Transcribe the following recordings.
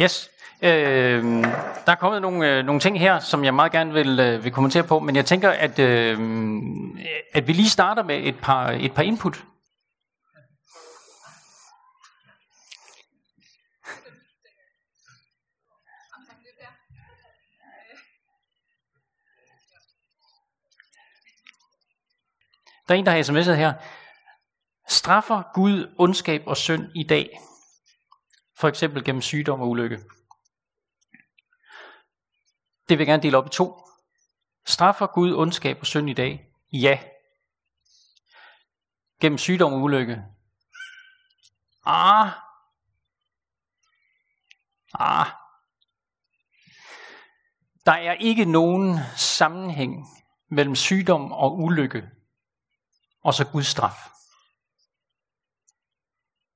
Yes. Der er kommet nogle ting her, som jeg meget gerne vil kommentere på, men jeg tænker, at vi lige starter med et par input. Der er en, der har sms'et her. Straffer Gud ondskab og synd i dag? For eksempel gennem sygdom og ulykke. Det vil jeg gerne dele op i to. Straffer Gud ondskab og synd i dag? Ja. Gennem sygdom og ulykke? Der er ikke nogen sammenhæng mellem sygdom og ulykke og så Guds straf.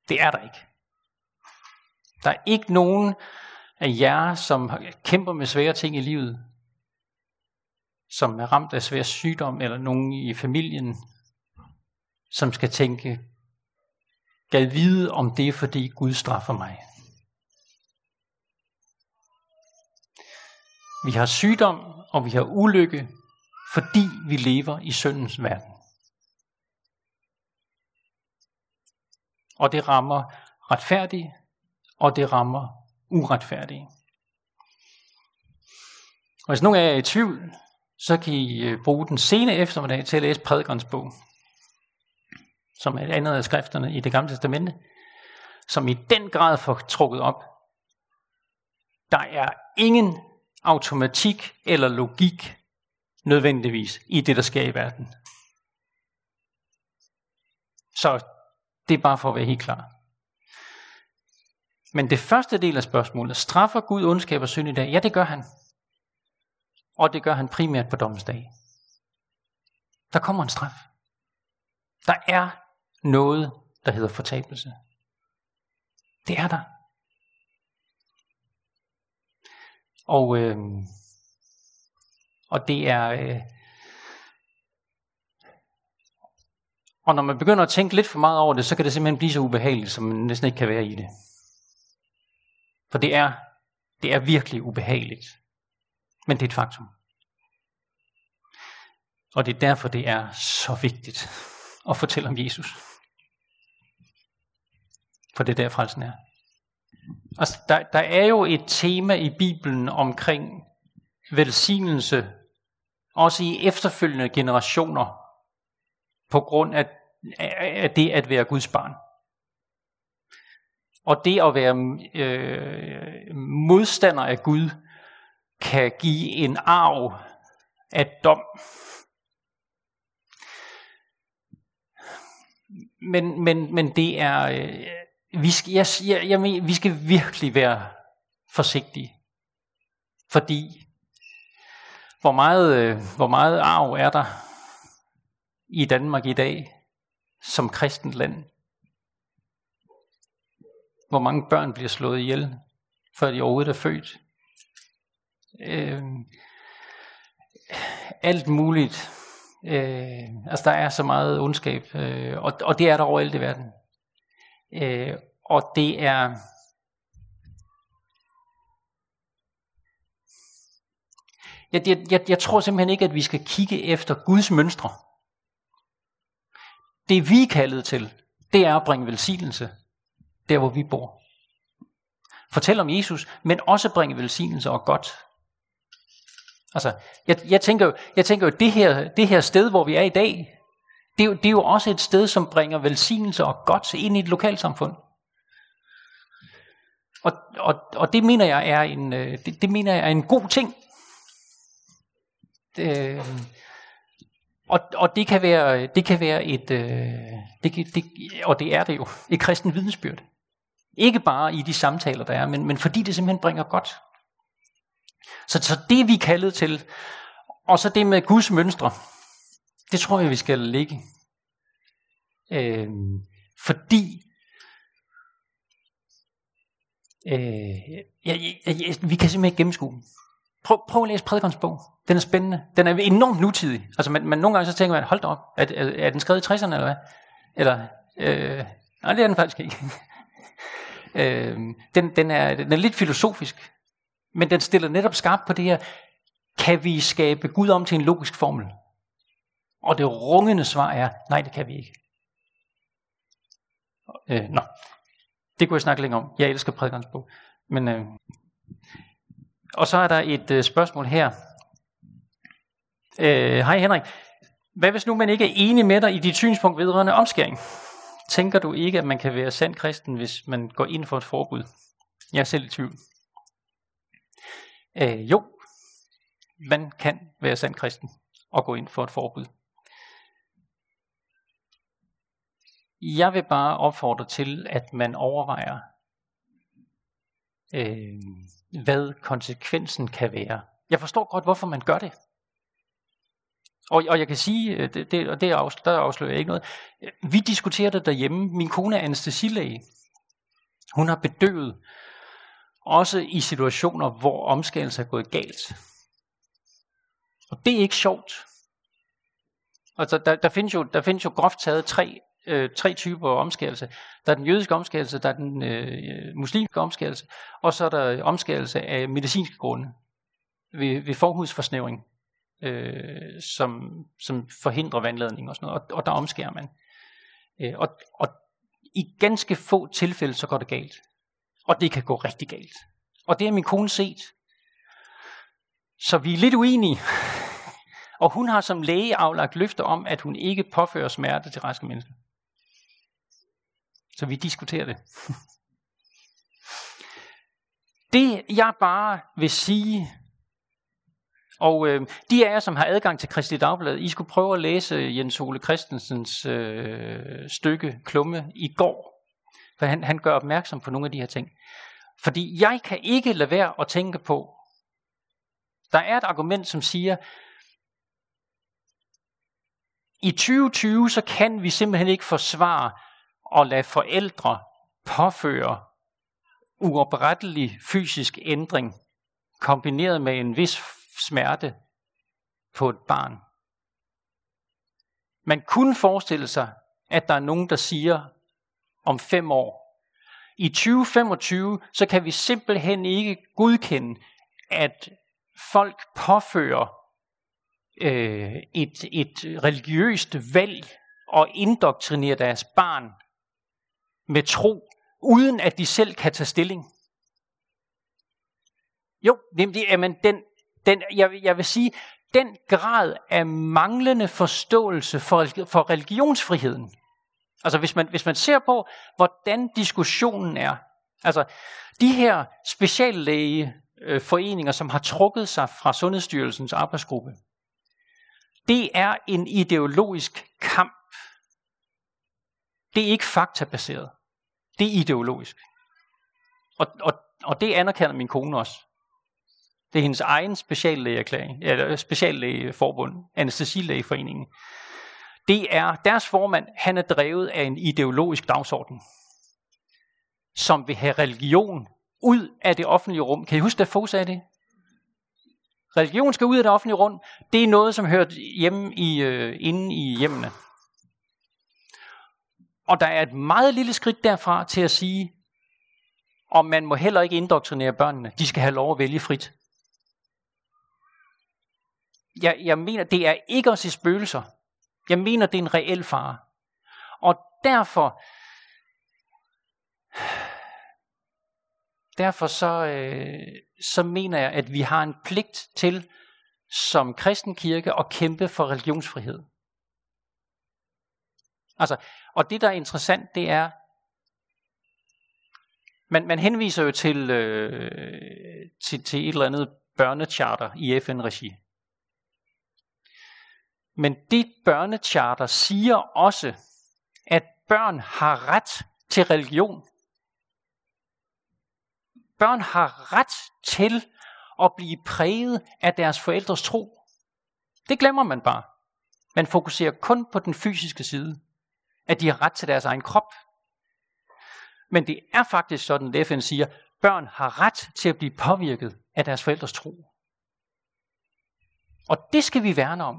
Det er der ikke. Der er ikke nogen af jer, som kæmper med svære ting i livet, som er ramt af svær sygdom, eller nogen i familien, som skal tænke, gad vide om det er, fordi Gud straffer mig. Vi har sygdom, og vi har ulykke, fordi vi lever i syndens verden. Og det rammer retfærdige, og det rammer uretfærdige. Og hvis nogen af jer er i tvivl, så kan I bruge den sene eftermiddag til at læse Prædikerens bog, som er et andet af skrifterne i Det Gamle Testamente, som i den grad får trukket op. Der er ingen automatik eller logik nødvendigvis i det, der sker i verden. Så det er bare for at være helt klar. Men det første del af spørgsmålet, straffer Gud ondskab og synd i dag? Ja, det gør han. Og det gør han primært på dommens dag. Der kommer en straf. Der er noget, der hedder fortabelse. Det er der. Og det er... Og når man begynder at tænke lidt for meget over det, så kan det simpelthen blive så ubehageligt, som man næsten ikke kan være i det. For det er virkelig ubehageligt. Men det er et faktum. Og det er derfor, det er så vigtigt at fortælle om Jesus. For det er der, frelsen er. Altså, der er jo et tema i Bibelen omkring velsignelse, også i efterfølgende generationer, på grund af det at være Guds barn. Og det at være modstander af Gud, kan give en arv af dom. Men det er... vi skal virkelig være forsigtige. Fordi, hvor meget arv er der i Danmark i dag, som kristent land? Hvor mange børn bliver slået ihjel, før de overhovedet er født? Alt muligt. Altså, der er så meget ondskab, og det er der overalt i verden. Og det er... Jeg tror simpelthen ikke, at vi skal kigge efter Guds mønstre. Det vi er kaldet til, det er at bringe velsignelse der, hvor vi bor. Fortæl om Jesus, men også bringe velsignelse og godt. Altså, jeg tænker jo, det her sted, hvor vi er i dag, det er jo også et sted, som bringer velsignelse og godt ind i et lokalsamfund. Og det mener jeg er en god ting. Og det kan være et... og det er det jo. Et kristent vidnesbyrd. Ikke bare i de samtaler, der er, men fordi det simpelthen bringer godt. Så det, vi er kaldet til, og så det med Guds mønstre, det tror jeg, vi skal lægge. Fordi vi kan simpelthen ikke gennemskue. Prøv at læse Prædikerens bog. Den er spændende. Den er enormt nutidig. Altså, man nogle gange så tænker man, hold da op, er den skrevet i 60'erne eller hvad? Nej, det er den faktisk ikke. Den er lidt filosofisk, men den stiller netop skarpt på det her. Kan vi skabe Gud om til en logisk formel? Og det rungende svar er, nej, det kan vi ikke. Det kunne jeg snakke længere om. Jeg elsker Prædikerens bog. Men, Og så er der et spørgsmål her. Hej Henrik. Hvad hvis nu man ikke er enig med dig i dit synspunkt vedrørende omskæring? Tænker du ikke, at man kan være sand kristen, hvis man går ind for et forbud? Jeg er selv i tvivl. Jo, man kan være sand kristen og gå ind for et forbud. Jeg vil bare opfordre til, at man overvejer, hvad konsekvensen kan være. Jeg forstår godt, hvorfor man gør det. Og jeg kan sige, der afslører jeg ikke noget. Vi diskuterer det derhjemme. Min kone er anestesilæge. Hun har bedøvet, også i situationer, hvor omskærelse er gået galt. Og det er ikke sjovt. Altså, der findes jo groft taget tre typer omskærelse. Der er den jødiske omskærelse, der er den muslimske omskærelse, og så er der omskærelse af medicinske grunde ved forhudsforsnævring, som forhindrer vandladning og sådan noget, og der omskærer man. Og i ganske få tilfælde, så går det galt. Og det kan gå rigtig galt. Og det har min kone set. Så vi er lidt uenige. Og hun har som læge aflagt løfte om, at hun ikke påfører smerte til raske mennesker. Så vi diskuterer det. Det jeg bare vil sige, og de af jer, som har adgang til Kristelig Dagbladet, I skulle prøve at læse Jens Ole Christensens stykke klumme i går, for han gør opmærksom på nogle af de her ting. Fordi jeg kan ikke lade være at tænke på, der er et argument, som siger, i 2020, så kan vi simpelthen ikke forsvare at lade forældre påføre uoprettelig fysisk ændring, kombineret med en vis smerte på et barn. Man kunne forestille sig, at der er nogen, der siger om 5 år, i 2025, så kan vi simpelthen ikke godkende, at folk påfører et religiøst valg og indoktrinerer deres barn med tro, uden at de selv kan tage stilling. Jo, nemlig, jamen, jeg vil sige, den grad af manglende forståelse for religionsfriheden. Altså hvis man ser på, hvordan diskussionen er. Altså de her speciallægeforeninger, som har trukket sig fra Sundhedsstyrelsens arbejdsgruppe, det er en ideologisk kamp. Det er ikke faktabaseret. Det er ideologisk. Og det anerkender min kone også. Det er hendes egen speciallægeforbund, Anestesilægeforeningen. Det er deres formand, han er drevet af en ideologisk dagsorden, som vil have religion ud af det offentlige rum. Kan I huske, der Fogh sagde det? Religion skal ud af det offentlige rum. Det er noget, som hører hjemme inde i hjemmene. Og der er et meget lille skridt derfra til at sige, og man må heller ikke indoktrinere børnene. De skal have lov at vælge frit. Jeg mener, det er ikke os i spøgelser. Jeg mener, det er en reel fare. Og derfor så mener jeg, at vi har en pligt til, som kristen kirke, at kæmpe for religionsfrihed. Altså, og det, der er interessant, det er, man henviser jo til et eller andet børnecharter i FN-regi. Men det børnecharter siger også, at børn har ret til religion. Børn har ret til at blive præget af deres forældres tro. Det glemmer man bare. Man fokuserer kun på den fysiske side, at de har ret til deres egen krop. Men det er faktisk sådan, at FN siger, at børn har ret til at blive påvirket af deres forældres tro. Og det skal vi værne om.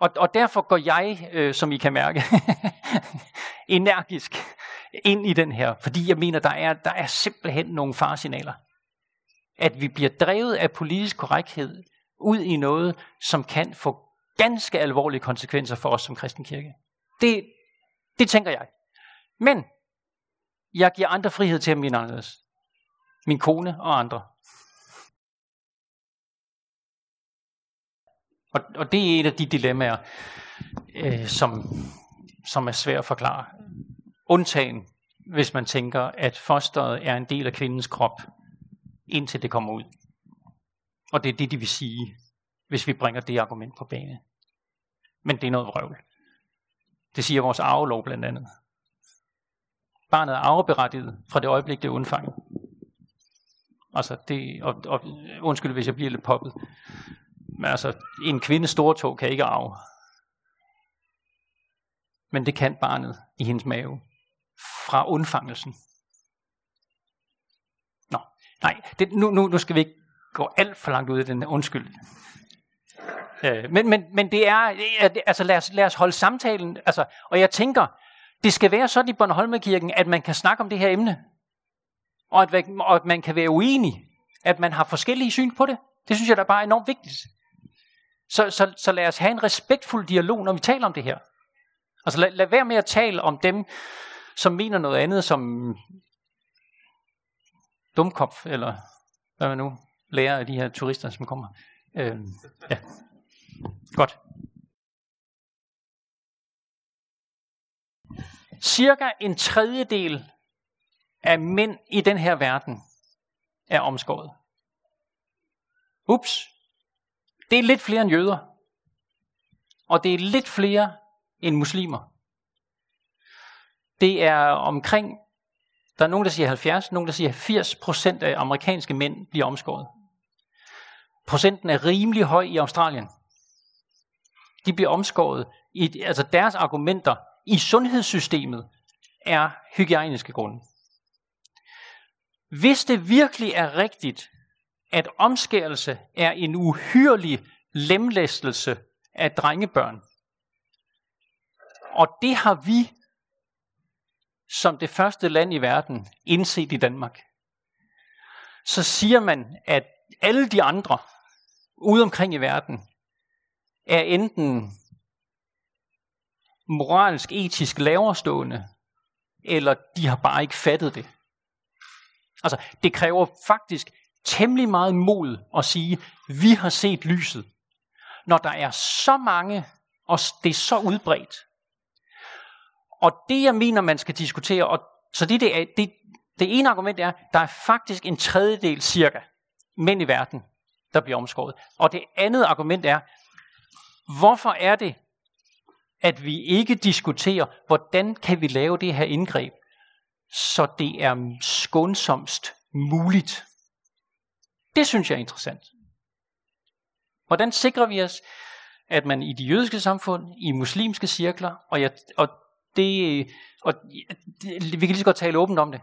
Og derfor går jeg, som I kan mærke, energisk ind i den her, fordi jeg mener, der er simpelthen nogle faresignaler. At vi bliver drevet af politisk korrekthed ud i noget, som kan få ganske alvorlige konsekvenser for os som kristen kirke. Det tænker jeg. Men jeg giver andre frihed til at mene anderledes. Min kone og andre. Og det er et af de dilemmaer, som er svært at forklare. Undtagen, hvis man tænker, at fosteret er en del af kvindens krop, indtil det kommer ud. Og det er det, de vil sige, hvis vi bringer det argument på banen. Men det er noget vrøvl. Det siger vores arvelov blandt andet. Barnet er arveberettiget fra det øjeblik, det er undfanget. Altså det, og undskyld, hvis jeg bliver lidt poppet. Men altså, en kvindes stortå kan ikke arve. Men det kan barnet i hendes mave. Fra undfangelsen. Nå, nej. Nu skal vi ikke gå alt for langt ud af den her undskyld. Men det er... Altså, lad os holde samtalen. Altså, og jeg tænker, det skal være sådan i Bornholmerkirken, at man kan snakke om det her emne. Og at man kan være uenig. At man har forskellige syn på det. Det synes jeg, der er bare enormt vigtigt. Så lad os have en respektfuld dialog, når vi taler om det her. Altså lad være med at tale om dem, som mener noget andet, som dumkopf, eller hvad man nu lærer af de her turister, som kommer. Ja. Godt. Cirka 1/3 af mænd i den her verden er omskåret. Ups, det er lidt flere end jøder, og det er lidt flere end muslimer. Det er omkring, der er nogen, der siger 70, nogen, der siger 80% af amerikanske mænd bliver omskåret. Procenten er rimelig høj i Australien. De bliver omskåret, altså deres argumenter i sundhedssystemet er hygiejniske grunde. Hvis det virkelig er rigtigt, at omskærelse er en uhyrlig lemlæstelse af drengebørn. Og det har vi som det første land i verden indset i Danmark. Så siger man, at alle de andre ude omkring i verden er enten moralsk, etisk laverstående, eller de har bare ikke fattet det. Altså, det kræver faktisk temmelig meget mod at sige, vi har set lyset. Når der er så mange, og det er så udbredt. Og det, jeg mener, man skal diskutere, og så det ene argument er, der er faktisk 1/3 cirka mænd i verden, der bliver omskåret. Og det andet argument er, hvorfor er det, at vi ikke diskuterer, hvordan kan vi lave det her indgreb, så det er skånsomst muligt. Det synes jeg er interessant. Hvordan sikrer vi os, at man i de jødiske samfund, i muslimske cirkler, vi kan lige så godt tale åbent om det.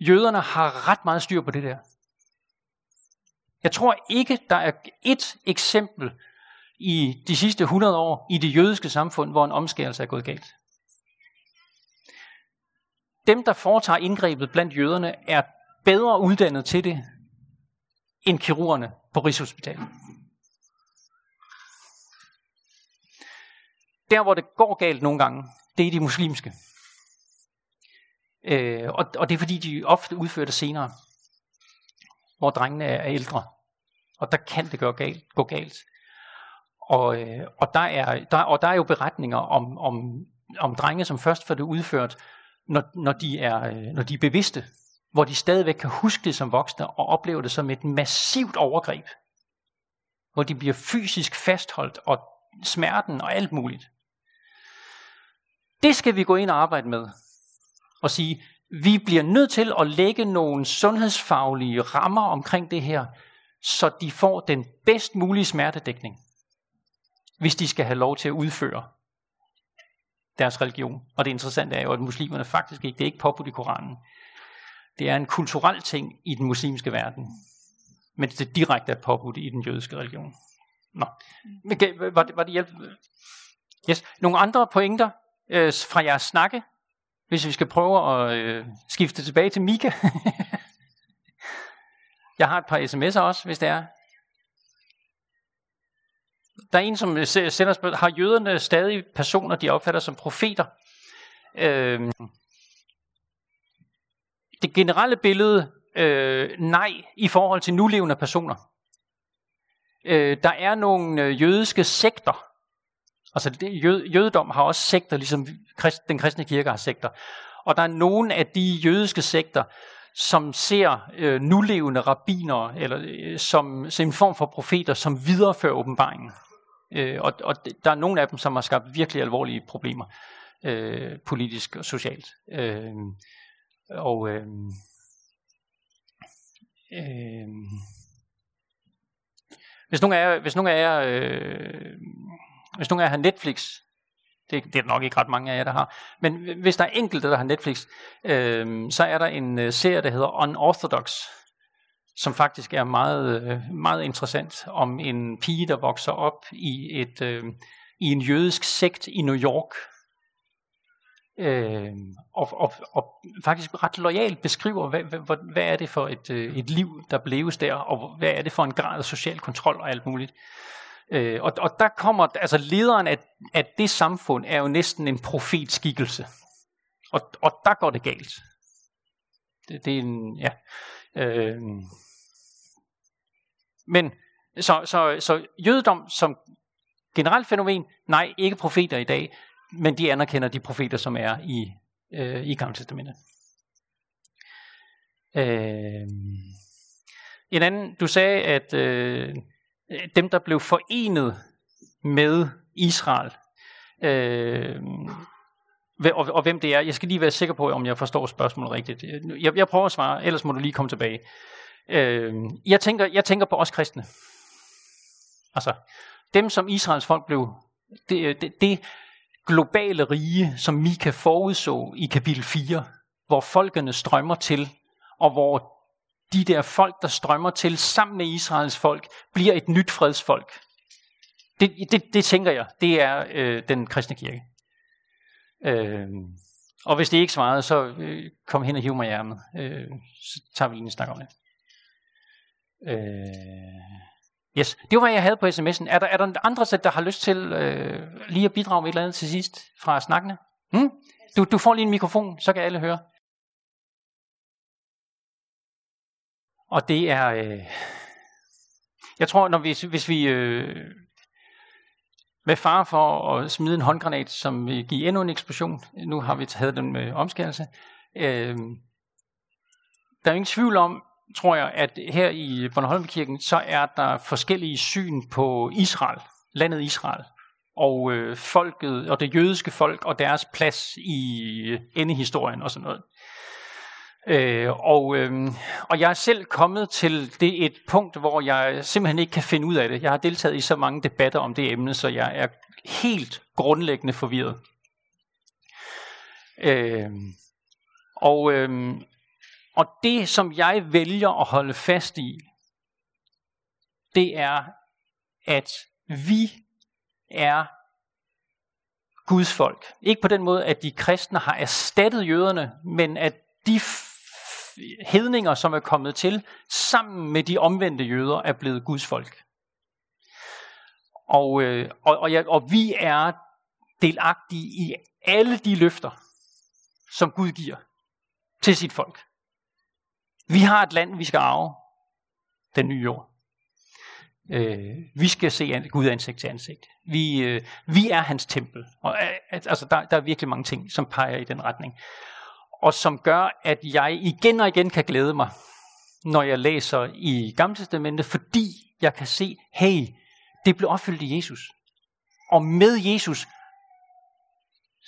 Jøderne har ret meget styr på det der. Jeg tror ikke, der er et eksempel i de sidste 100 år i det jødiske samfund, hvor en omskærelse er gået galt. Dem, der foretager indgrebet blandt jøderne, er bedre uddannet til det, end kirurgerne på Rigshospitalet. Der, hvor det går galt nogle gange, det er de muslimske. Og det er, fordi de ofte udfører det senere, hvor drengene er ældre. Og der kan det gå galt. Og der er jo beretninger om drenge, som først får det udført, når de er bevidste, hvor de stadigvæk kan huske det som voksne og opleve det som et massivt overgreb, hvor de bliver fysisk fastholdt og smerten og alt muligt. Det skal vi gå ind og arbejde med og sige, vi bliver nødt til at lægge nogle sundhedsfaglige rammer omkring det her, så de får den bedst mulige smertedækning, hvis de skal have lov til at udføre deres religion. Og det interessante er jo, at muslimerne faktisk ikke, det er ikke påbudt i Koranen. Det er en kulturel ting i den muslimske verden, mens det direkte er påbudt i den jødiske religion. Nå, var det hjælp? Yes. Nogle andre pointer fra jeres snakke, Hvis vi skal prøve at skifte tilbage til Mika. Jeg har et par sms'er også, hvis det er. Der er en, som sender spørgsmål. Har jøderne stadig personer, de opfatter som profeter? Det generelle billede, nej, i forhold til nulevende personer. Der er nogle jødiske sekter. Altså jødedom har også sekter, ligesom den kristne kirke har sekter. Og der er nogle af de jødiske sekter, som ser nulevende rabbiner, eller som en form for profeter, som viderefører åbenbaringen. Og der er nogle af dem, som har skabt virkelig alvorlige problemer, politisk og socialt. Hvis nogen af jer har Netflix, det er nok ikke ret mange af jer, der har, men hvis der er enkelte, der har Netflix, så er der en serie, der hedder Unorthodox, som faktisk er meget, meget interessant, om en pige, der vokser op i en jødisk sekt i New York, og faktisk ret loyalt beskriver, hvad er det for et liv, der leves der, og hvad er det for en grad af social kontrol og alt muligt. Og der kommer, altså lederen af det samfund er jo næsten en profetskikkelse, og der går det galt. Det er en, ja. Men så jødedom som generelt fænomen, nej, ikke profeter i dag, men de anerkender de profeter, som er i Gamle Testamentet. En anden, du sagde, at dem, der blev forenet med Israel, og hvem det er. Jeg skal lige være sikker på, om jeg forstår spørgsmålet rigtigt. Jeg prøver at svare, ellers må du lige komme tilbage. Jeg tænker på os kristne. Altså, dem som Israels folk blev, det globale rige, som Mika forudså i kapitel 4, hvor folkene strømmer til, og hvor de der folk, der strømmer til sammen med Israels folk, bliver et nyt fredsfolk. Det tænker jeg, det er den kristne kirke. Og hvis det ikke svarede, så kom hen og hiv mig i ærmet. Så tager vi lige en snak om det. Yes, det var, hvad jeg havde på sms'en. Er der andre, der har lyst til lige at bidrage med et eller andet til sidst fra snakkene? Du får lige en mikrofon, så kan alle høre. Og det er, jeg tror, når hvis vi med fare for at smide en håndgranat, som vil give endnu en eksplosion, nu har vi taget den med omskærelse, der er ingen tvivl om, tror jeg, at her i Bornholmerkirken, så er der forskellige syn på Israel, landet Israel, og folket, og det jødiske folk, og deres plads i endehistorien og sådan noget. Og jeg er selv kommet til et punkt, hvor jeg simpelthen ikke kan finde ud af det. Jeg har deltaget i så mange debatter om det emne, så jeg er helt grundlæggende forvirret. Og det, som jeg vælger at holde fast i, det er, at vi er Guds folk. Ikke på den måde, at de kristne har erstattet jøderne, men at de hedninger, som er kommet til, sammen med de omvendte jøder, er blevet Guds folk. Og vi er delagtige i alle de løfter, som Gud giver til sit folk. Vi har et land, vi skal arve, den nye jord. Vi skal se Gud ansigt til ansigt. Vi er hans tempel. Og, altså, der er virkelig mange ting, som peger i den retning, og som gør, at jeg igen og igen kan glæde mig, når jeg læser i Gamle Testamentet, fordi jeg kan se, hey, det blev opfyldt i Jesus. Og med Jesus,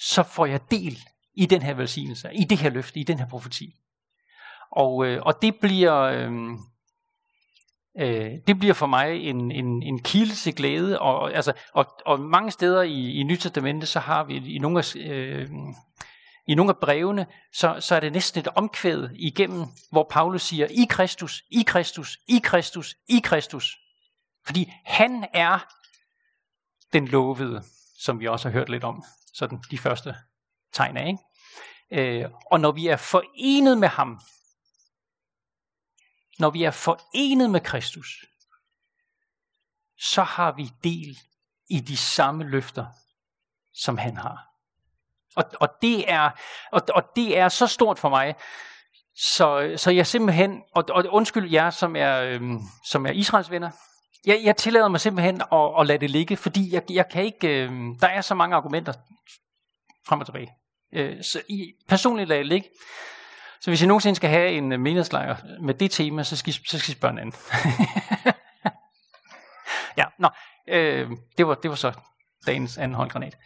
så får jeg del i den her velsignelse, i det her løfte, i den her profeti. Og det bliver for mig en kilde til glæde, og mange steder i Nyt Testamentet, så har vi i nogle af i nogle af brevene, så er det næsten et omkvæd igennem, hvor Paulus siger, i Kristus, i Kristus, i Kristus, i Kristus. Fordi han er den lovede, som vi også har hørt lidt om, sådan de første tegn af. Ikke? Og når vi er forenet med ham, når vi er forenet med Kristus, så har vi del i de samme løfter, som han har. Og det er så stort for mig, så jeg simpelthen, og undskyld jer, som er Israels venner, jeg tillader mig simpelthen at lade det ligge, fordi jeg kan ikke, der er så mange argumenter frem og tilbage. Personligt lader jeg det ligge. Så hvis jeg nogensinde skal have en menighedslejer med det tema, så skal I spørge en anden. Det var så dagens anden håndgranat.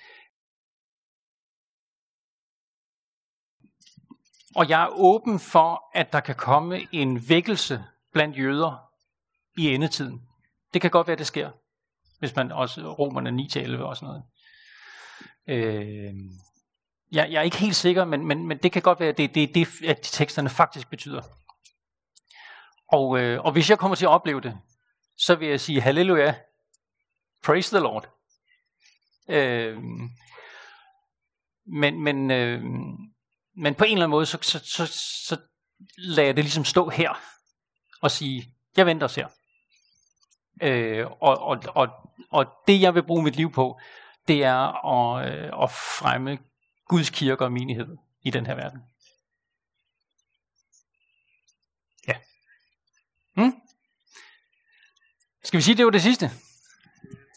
Og jeg er åben for, at der kan komme en vækkelse blandt jøder i endetiden. Det kan godt være, det sker, hvis man også Romerne 9-11 og sådan noget. Jeg er ikke helt sikker, men det kan godt være, at det at de teksterne faktisk betyder. Og hvis jeg kommer til at opleve det, så vil jeg sige halleluja, praise the Lord. Men på en eller anden måde, så lader jeg det ligesom stå her og sige, jeg venter os her. Og det, jeg vil bruge mit liv på, det er at fremme Guds kirke og menighed i den her verden. Ja. Skal vi sige, det var det sidste?